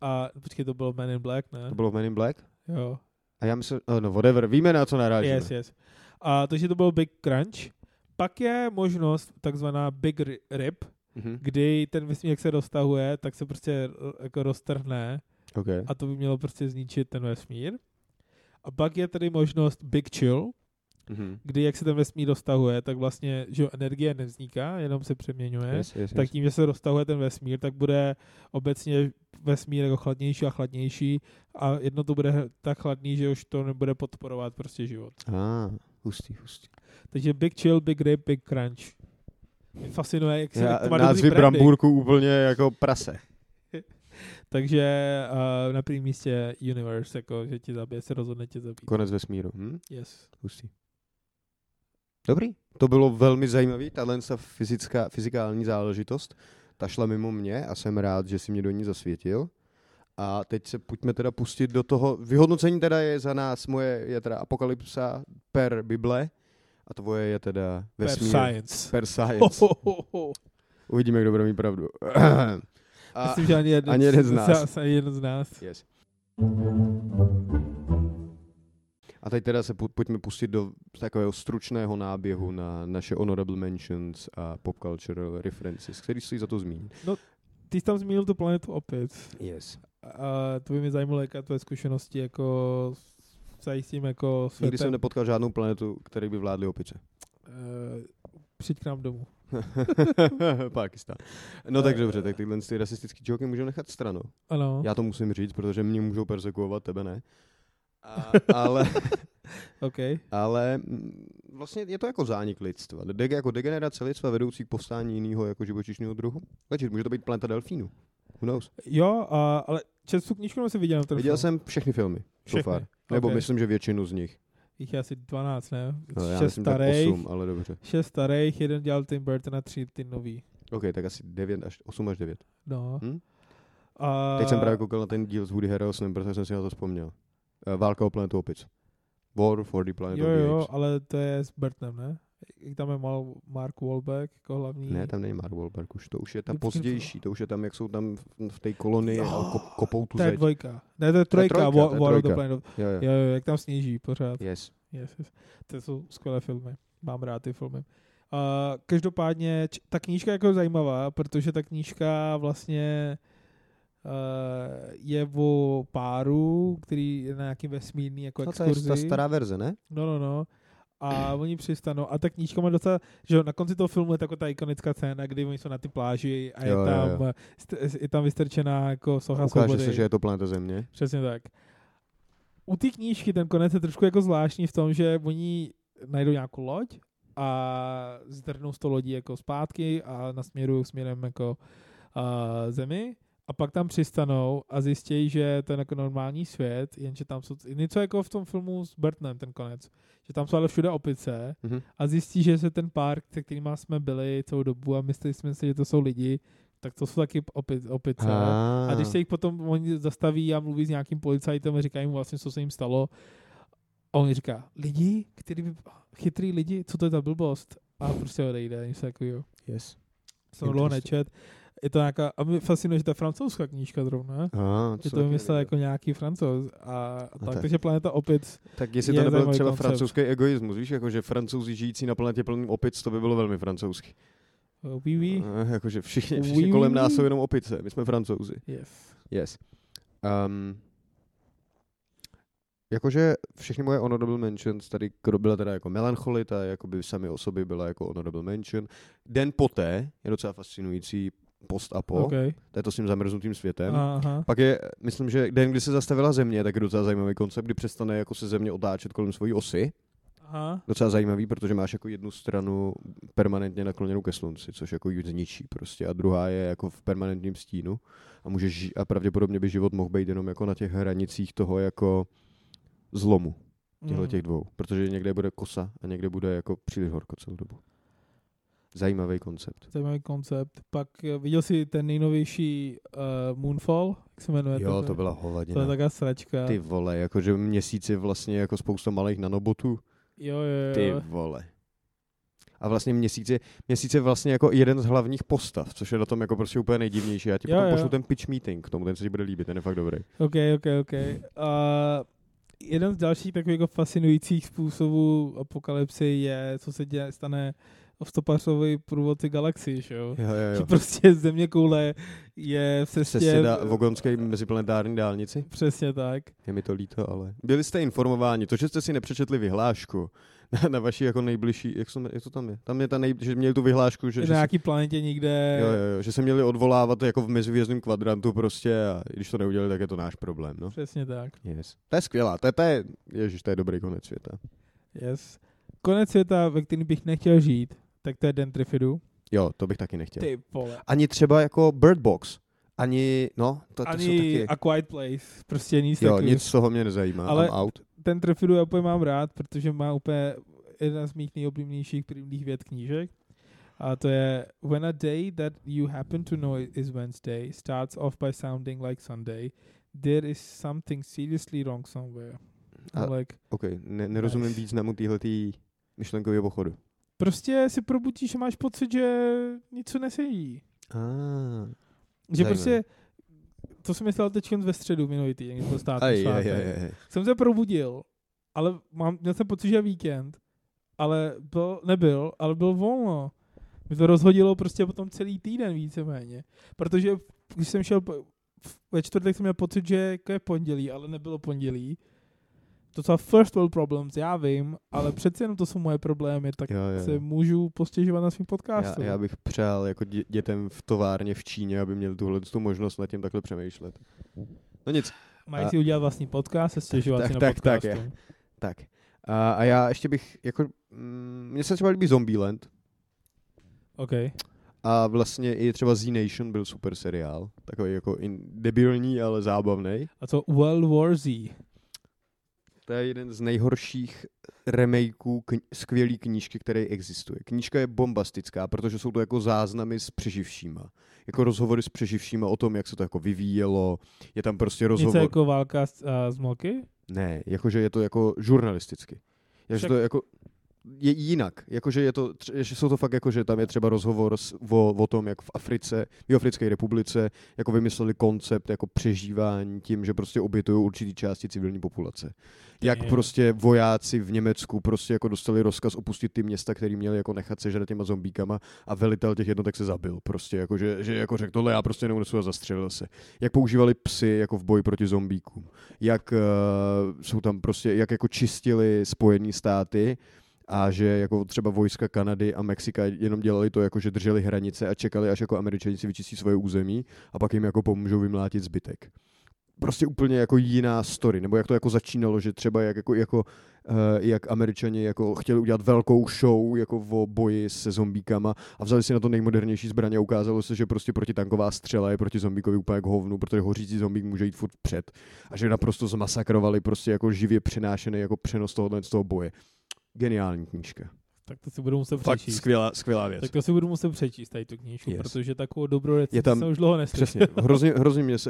A počkej, to bylo Men in Black, ne? To bylo Men in Black? Jo. A já myslím, no whatever, víme na co narážíme. Yes. A takže to bylo Big Crunch. Pak je možnost takzvaná Big Rip, kdy ten vesmír, jak se roztahuje, tak se prostě jako roztrhne a to by mělo prostě zničit ten vesmír. A pak je tady možnost Big Chill, kdy jak se ten vesmír roztahuje, tak vlastně, že energie nevzniká, jenom se přeměňuje, tak tím, že se roztahuje ten vesmír, tak bude obecně vesmír jako chladnější a chladnější a jedno to bude tak chladný, že už to nebude podporovat prostě život. Hustý. Takže Big Chill, Big Rip, Big Crunch. Mě fascinuje, jak se to má dobrý názvy brambůrku úplně jako prase. Takže na prvním místě Universe, jako, že ti zabije, se rozhodne tě zabít. Konec vesmíru. Yes. Hustý. Dobrý. To bylo velmi zajímavý, tahle fyzikální záležitost. Ta šla mimo mě a jsem rád, že si mě do ní zasvětil. A teď se pojďme teda pustit do toho. Vyhodnocení teda je za nás moje, je teda apokalypsa per Bible A tvoje je teda vesmír. Per science. Uvidíme, kdo bude mít pravdu. A myslím, že ani jeden z nás. Yes. A teď teda se pojďme pustit do takového stručného náběhu na naše honorable mentions a pop cultural references, který si za to zmíní. No, ty jsi tam zmínil tu planetu opět. Yes. A to by mě zajímalo, jaká tvoje zkušenosti jako zajistím jako světem. Nikdy jsem nepotkal žádnou planetu, který by vládly opice. Přijď k nám domů. Pákistán. No tak dobře, tak tyhle rasistické joky můžeme nechat stranou. Ano. Já to musím říct, protože mě můžou persekuovat, tebe ne. Ale, okay. Ale vlastně je to jako zánik lidstva. Jako degenerace lidstva vedoucí k povstání jiného jako živočišného druhu. Lečit, může to být planeta delfínů. Who knows? Jo, ale tu knížku jsem viděl na telefonu. Viděl jsem všechny filmy. Všechny. Nebo okay. Myslím, že většinu z nich. Jich je asi 12, ne? No, já 6 starých, 8, ale dobře. 6 starých, jeden dělal Tim Burton a 3 ty nový. Ok, tak asi 8 až 9. No. Teď jsem právě koukal na ten díl s Woody Harrelsonem, protože jsem si na to vzpomněl. Válka o planetu opic. War for the Planet of the Apes. Jo, ale to je s Burtonem, ne? Tam je Mark Wahlberg jako hlavní. Ne, tam není Mark Wahlberg, už to už je ta pozdější, to už je tam, jak jsou tam v té kolonii a kopou tu zeď. To je dvojka. Ne, to je trojka, War of the Planet. Jo, jak tam sníží pořád. Yes. To jsou skvělé filmy, mám rád ty filmy. Každopádně, ta knížka jako je zajímavá, protože ta knížka vlastně je o páru, který je na nějaký vesmírný jako exkurzi. To je ta stará verze, ne? No. A oni přistanou. A ta knížka má docela, že na konci toho filmu je taková ta ikonická scéna, kdy oni jsou na ty pláži a je tam. Je tam vystrčená jako socha svobody. Ukáže se, že je to planeta Země. Přesně tak. U té knížky ten konec je trošku jako zvláštní v tom, že oni najdou nějakou loď a zdrhnou z toho lodí jako zpátky a nasměrují směrem jako Zemi. A pak tam přistanou a zjistějí, že to je jako normální svět, jenže tam jsou něco jako v tom filmu s Burtonem ten konec, že tam jsou ale všude opice a zjistí, že se ten park, se kterýma jsme byli celou dobu a mysleli jsme si, že to jsou lidi, tak to jsou taky opice. A když se jich potom oni zastaví a mluví s nějakým policajtem a říkají mu vlastně, co se jim stalo, a on říká, lidi, chytrý lidi, co to je ta blbost? A prostě odejde, něco takového. Yes. Jsem dlouho nečet. Je to nějaká, a mě fascinuje, že ta francouzská knížka zrovna, že to vymyslel jako nějaký Francouz a tak. Takže planeta opic. Tak jestli to nebyl třeba koncept. Francouzský egoismus, víš, jakože Francouzi žijící na planetě plný opic, to by bylo velmi francouzský. Oui. Jakože všichni kolem nás jsou jenom opice, my jsme Francouzi. Yes. Jakože všechny moje honorable mentions tady byla teda jako Melancholie, ta jakoby sami osoby byla jako honorable mention. Den poté je docela fascinující, post-apo, okay. To je to s tím zamrznutým světem. Aha. Pak je, myslím, že den, kdy se zastavila Země, tak je docela zajímavý koncept, kdy přestane jako se Země otáčet kolem svojí osy. Aha. Docela zajímavý, protože máš jako jednu stranu permanentně nakloněnou ke slunci, což jako ji zničí prostě, a druhá je jako v permanentním stínu a můžeš a pravděpodobně by život mohl být jenom jako na těch hranicích toho jako zlomu těch dvou, protože někde bude kosa a někde bude jako příliš horko celou dobu. Zajímavý koncept. Pak viděl jsi ten nejnovější Moonfall, jak se jmenuje? Jo, to byla hovadina. To je taková sračka. Ty vole, jakože měsíci vlastně jako spousta malých nanobotů. Jo. Ty vole. A vlastně měsíc je vlastně jako jeden z hlavních postav, což je na tom jako prostě úplně nejdivnější. Já ti potom pošlu ten pitch meeting k tomu, ten se ti bude líbit, ten je fakt dobrý. Ok. Jeden z dalších takových jako fascinujících způsobů apokalypsy je, co se stane v Stopařově průvodci galaxií, že jo? Že prostě zeměkoule je v cestě v vogonské meziplanetární dálnici. Přesně tak. Je mi to líto, ale... Byli jste informováni, to, že jste si nepřečetli vyhlášku na vaší jako nejbližší... Jak to tam je? Tam je že měli tu vyhlášku, že... Na nějaký planetě nikde... Jo, že se měli odvolávat jako v mezivězdném kvadrantu prostě a když to neudělali, tak je to náš problém, no? Přesně tak. Yes. To je skvělá, to je dobrý konec světa. Yes. Konec světa, ve kterém bych nechtěl žít. Tak to je Den Trifidu. Jo, to bych taky nechtěl. Ty vole. Ani třeba jako Bird Box. Ani jsou taky... A Quiet Place. Prostě nic takového. Jo, nic z toho mě nezajímá. Ale Den Trifidu já úplně mám rád, protože má úplně jedna z mých nejoblíbenějších prvních vět knížek. A to je When a day that you happen to know is Wednesday starts off by sounding like Sunday. There is something seriously wrong somewhere. Nerozumím významu téhletý myšlenkového pochodu. Prostě si probudíš a máš pocit, že něco nesedí. Že prostě, to jsem myslel teďkem ve středu minulý týden, když byl jsem se probudil, ale měl jsem pocit, že je víkend, ale bylo volno. Mě to rozhodilo prostě potom celý týden víceméně, protože když jsem šel ve čtvrtek, jsem měl pocit, že je pondělí, ale nebylo pondělí. To jsou first world problems, já vím, ale přece jenom to jsou moje problémy, tak se můžu postěžovat na svým podcastu. Já bych přál jako dětem v továrně v Číně, aby měli tuhle tu možnost nad tím takhle přemýšlet. No nic. Mají si udělat vlastní podcast a stěžovat si na podcastu. Tak. A já ještě bych, jako, mně se třeba líbí Zombieland. OK. A vlastně i třeba Z-Nation byl super seriál. Takový jako debilní, ale zábavný. A co World War Z? To je jeden z nejhorších remakeů skvělý knížky, který existuje. Knížka je bombastická, protože jsou to jako záznamy s přeživšíma. Jako rozhovory s přeživšíma o tom, jak se to jako vyvíjelo. Je tam prostě rozhovor. Něco jako válka z mlky? Ne, jakože je to jako žurnalisticky. Však... to jako je jinak. Jakože je to, jsou to fakt jako, že tam je třeba rozhovor o tom, jak v Africe, v Jihoafrické republice, jako vymysleli koncept jako přežívání tím, že prostě obětují určitý části civilní populace. Jak prostě vojáci v Německu prostě jako dostali rozkaz opustit ty města, které měli jako nechat sežrat těma zombíkama a velitel těch jednotek se zabil. Prostě jako, že jako řekl, tohle já prostě neunesu a zastřelil se. Jak používali psy jako v boji proti zombíkům. Jak jsou tam prostě, jak jako čistili Spojené státy. A že jako třeba vojska Kanady a Mexika jenom dělali to, jako že drželi hranice a čekali, až jako Američani si vyčistí svoje území a pak jim jako pomůžou vymlátit zbytek. Prostě úplně jako jiná story, nebo jak to jako začínalo, že třeba jak Američani jako chtěli udělat velkou show jako o boji se zombíkama a vzali si na to nejmodernější zbraně a ukázalo se, že prostě protitanková střela je proti zombíkovi úplně jako hovnu, protože hořící zombík může jít furt před a že naprosto zmasakrovali prostě jako živě přenášený jako přenos tohoto z toho boje. Geniální knížka. Tak to si budu muset přečíst. Fakt skvělá věc. Tak to si budu muset přečíst tady tu knížku, protože takovou dobrou recenzi jsem už dlouho neslyšel. Přesně,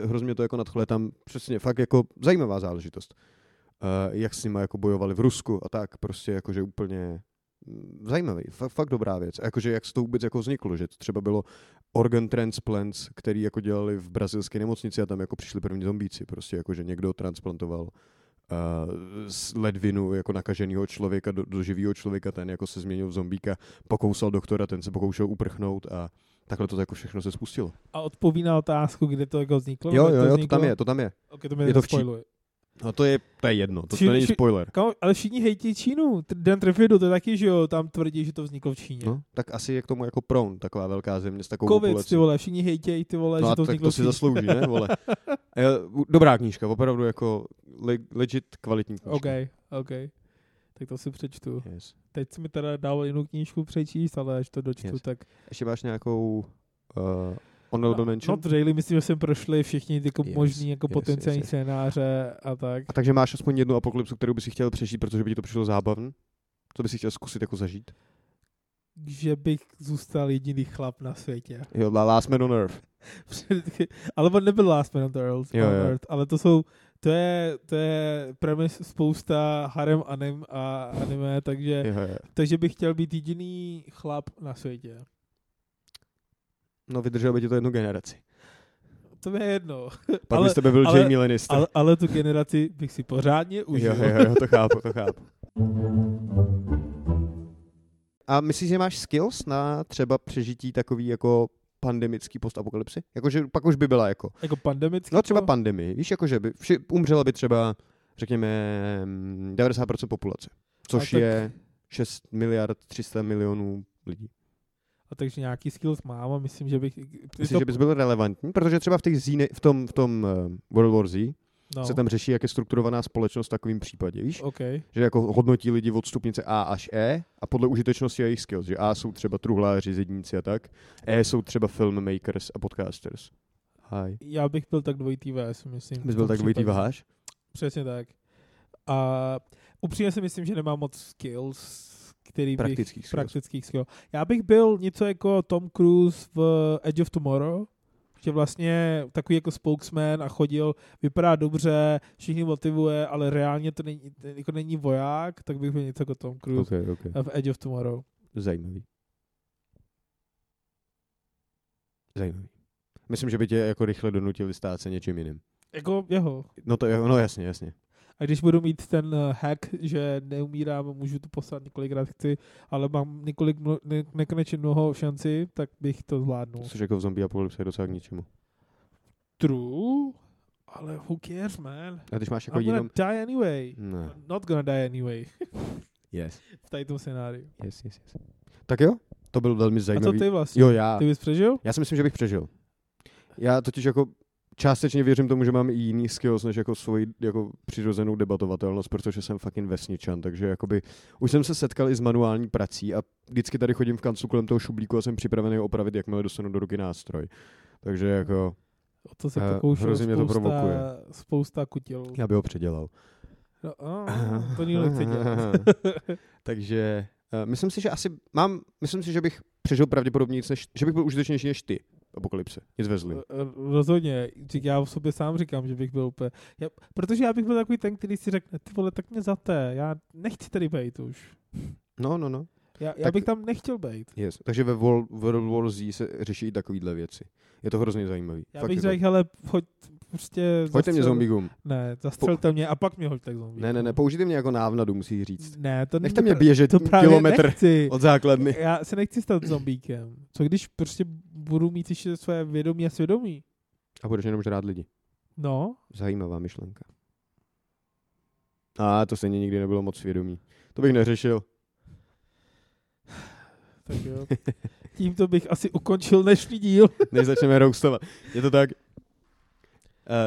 hrozně mě to jako nadchle, tam přesně fakt jako zajímavá záležitost. Jak s nima jako bojovali v Rusku a tak, prostě jakože úplně zajímavý, fakt dobrá věc. A jakože jak se to vůbec jako vzniklo, že to třeba bylo organ transplants, který jako dělali v brazilské nemocnici a tam jako přišli první zombíci, prostě jakože někdo transplantoval z ledvinu jako nakaženého člověka do živého člověka, ten jako se změnil v zombíka, pokousal doktora, ten se pokoušel uprchnout a takhle to jako všechno se spustilo. A odpovídá na otázku, kde to jako vzniklo? Jo, to tam je. Okay, to mě nespoiluje. No to je jedno, to není spoiler. Ale všichni hejtí Čínu, Den Trifidu, to je taky, že jo, tam tvrdí, že to vzniklo v Číně. No, tak asi je k tomu jako proun, taková velká země s takovou populací. Covid, ty vole, všichni hejtějí, ty vole, no, že to vzniklo v Číně. No tak to si zaslouží, ne, vole. Dobrá knížka, opravdu jako legit kvalitní knížka. OK, tak to si přečtu. Yes. Teď jsi mi teda dal jinou knížku přečíst, ale až to dočtu, tak... Ještě máš nějakou... No trailery, myslím, že jsme prošli všichni ty možný jako potenciální scénáře a tak. A takže máš aspoň jednu apokalypsu, kterou bys si chtěl přežít, protože by ti to přišlo zábavné? Co bys si chtěl zkusit jako zažít? Že bych zůstal jediný chlap na světě. Jo, Last Man on Earth. Ale on nebyl Last Man on Earth, ale to je premis spousta harem anime, takže bych chtěl být jediný chlap na světě. No, vydržel by ti to jednu generaci. To mi je jedno. Pak by z tebe byl Jamie Lannister. Ale tu generaci bych si pořádně užil. Jo, to chápu. A myslíš, že máš skills na třeba přežití takový jako pandemický postapokalypsy? Jakože pak už by byla jako... Jako pandemický? No, třeba pandemii. Víš, jakože by umřela by třeba, řekněme, 90% populace. Což je 6,3 miliard lidí. A takže nějaký skills mám a myslím, že bych... Myslím, že bys byl relevantní, protože třeba v tom World War Z se tam řeší, jak je strukturovaná společnost v takovým případě, víš? Okay. Že jako hodnotí lidi od stupnice A až E a podle užitečnosti a jejich skills, že A jsou třeba truhláři, zedníci a tak, E jsou třeba filmmakers a podcasters. Hi. Já bych byl tak dvojitý váhář, myslím. Bys byl tak dvojitý váhář? Přesně tak. A upřímně si myslím, že nemám moc skills, praktických skill. Já bych byl něco jako Tom Cruise v Edge of Tomorrow, že vlastně takový jako spokesman a chodil, vypadá dobře, všichni motivuje, ale reálně to není, jako není voják, tak bych byl něco jako Tom Cruise v Edge of Tomorrow. Zajímavý. Myslím, že by tě jako rychle donutili stát se něčím jiným. Jako jeho. No to je, no jasně. A když budu mít ten hack, že neumírám, můžu to poslat několikrát chci, ale mám několik nekonečně mnoho šanci, tak bych to zvládnul. Což jako v zombie apokalypse je docela k ničemu. True, ale who cares, man? A když máš jako I'm gonna die anyway. No. I'm not gonna die anyway. Yes. V tady tom scénáriu. Yes. Tak jo, to byl velmi zajímavý. A co ty vlastně? Jo, já. Ty bys přežil? Já si myslím, že bych přežil. Já totiž jako částečně věřím tomu, že mám i jiný skills než jako svoji jako přirozenou debatovatelnost, protože jsem fucking vesničan, takže jakoby už jsem se setkal i s manuální prací a vždycky tady chodím v kanclu kolem toho šublíku a jsem připravený opravit, jakmile dostanu do ruky nástroj. Takže jako o to se pokoušel spousta kutilů. Já bych ho předělal. To nikdo nechce dělat. Takže myslím si, že asi mám, myslím si, že bych přežil pravděpodobně nic, než, že bych byl užitečnější než ty. Apokalypse. Nic vezli. Rozhodně. Já v sobě sám říkám, že bych byl úplně... Protože já bych byl takový ten, který si řekne, ty vole, tak mě zaté. Já nechci tady bejt už. No. Já bych tam nechtěl bejt. Yes. Takže ve World War Z se řeší i takovýhle věci. Je to hrozně zajímavý. Já fakt bych řekl, hele, pojď prostě... Hoďte mě zombíkům. Ne, zastřelte mě a pak mě hoďte k zombíkům. Ne, použijte mě jako návnadu, musíš říct. Ne, to nechte mě běžet kilometr od základny. Já se nechci stát zombíkem. Co když prostě budu mít ještě své vědomí a svědomí? A budeš jenom žrát lidi. No. Zajímavá myšlenka. A to stejně nikdy nebylo moc svědomí. To bych neřešil. Tak jo. Tímto bych asi ukončil dnešní díl. Než začneme roustovat. Je to tak.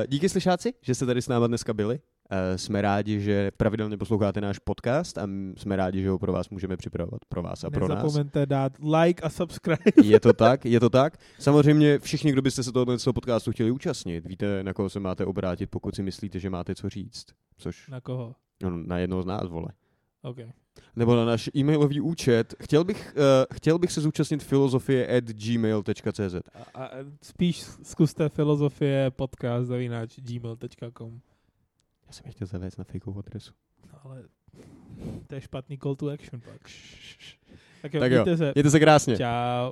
Díky slyšáci, že jste tady s náma dneska byli. Jsme rádi, že pravidelně posloucháte náš podcast a jsme rádi, že ho pro vás můžeme připravovat. Pro vás a pro nás. Nezapomeňte dát like a subscribe. Je to tak. Samozřejmě všichni, kdo byste se tohoto podcastu chtěli účastnit, víte, na koho se máte obrátit, pokud si myslíte, že máte co říct. Což... Na koho? No, na jednoho z nás, vole. Okay. Nebo na náš e-mailový účet. Chtěl bych se zúčastnit filozofie@gmail.cz. A spíš zkuste filozofiepodcast@gmail.com. Já jsem je chtěl zavést na fejkovou adresu. No ale to je špatný call to action. Tak jo, mějte se krásně. Čau.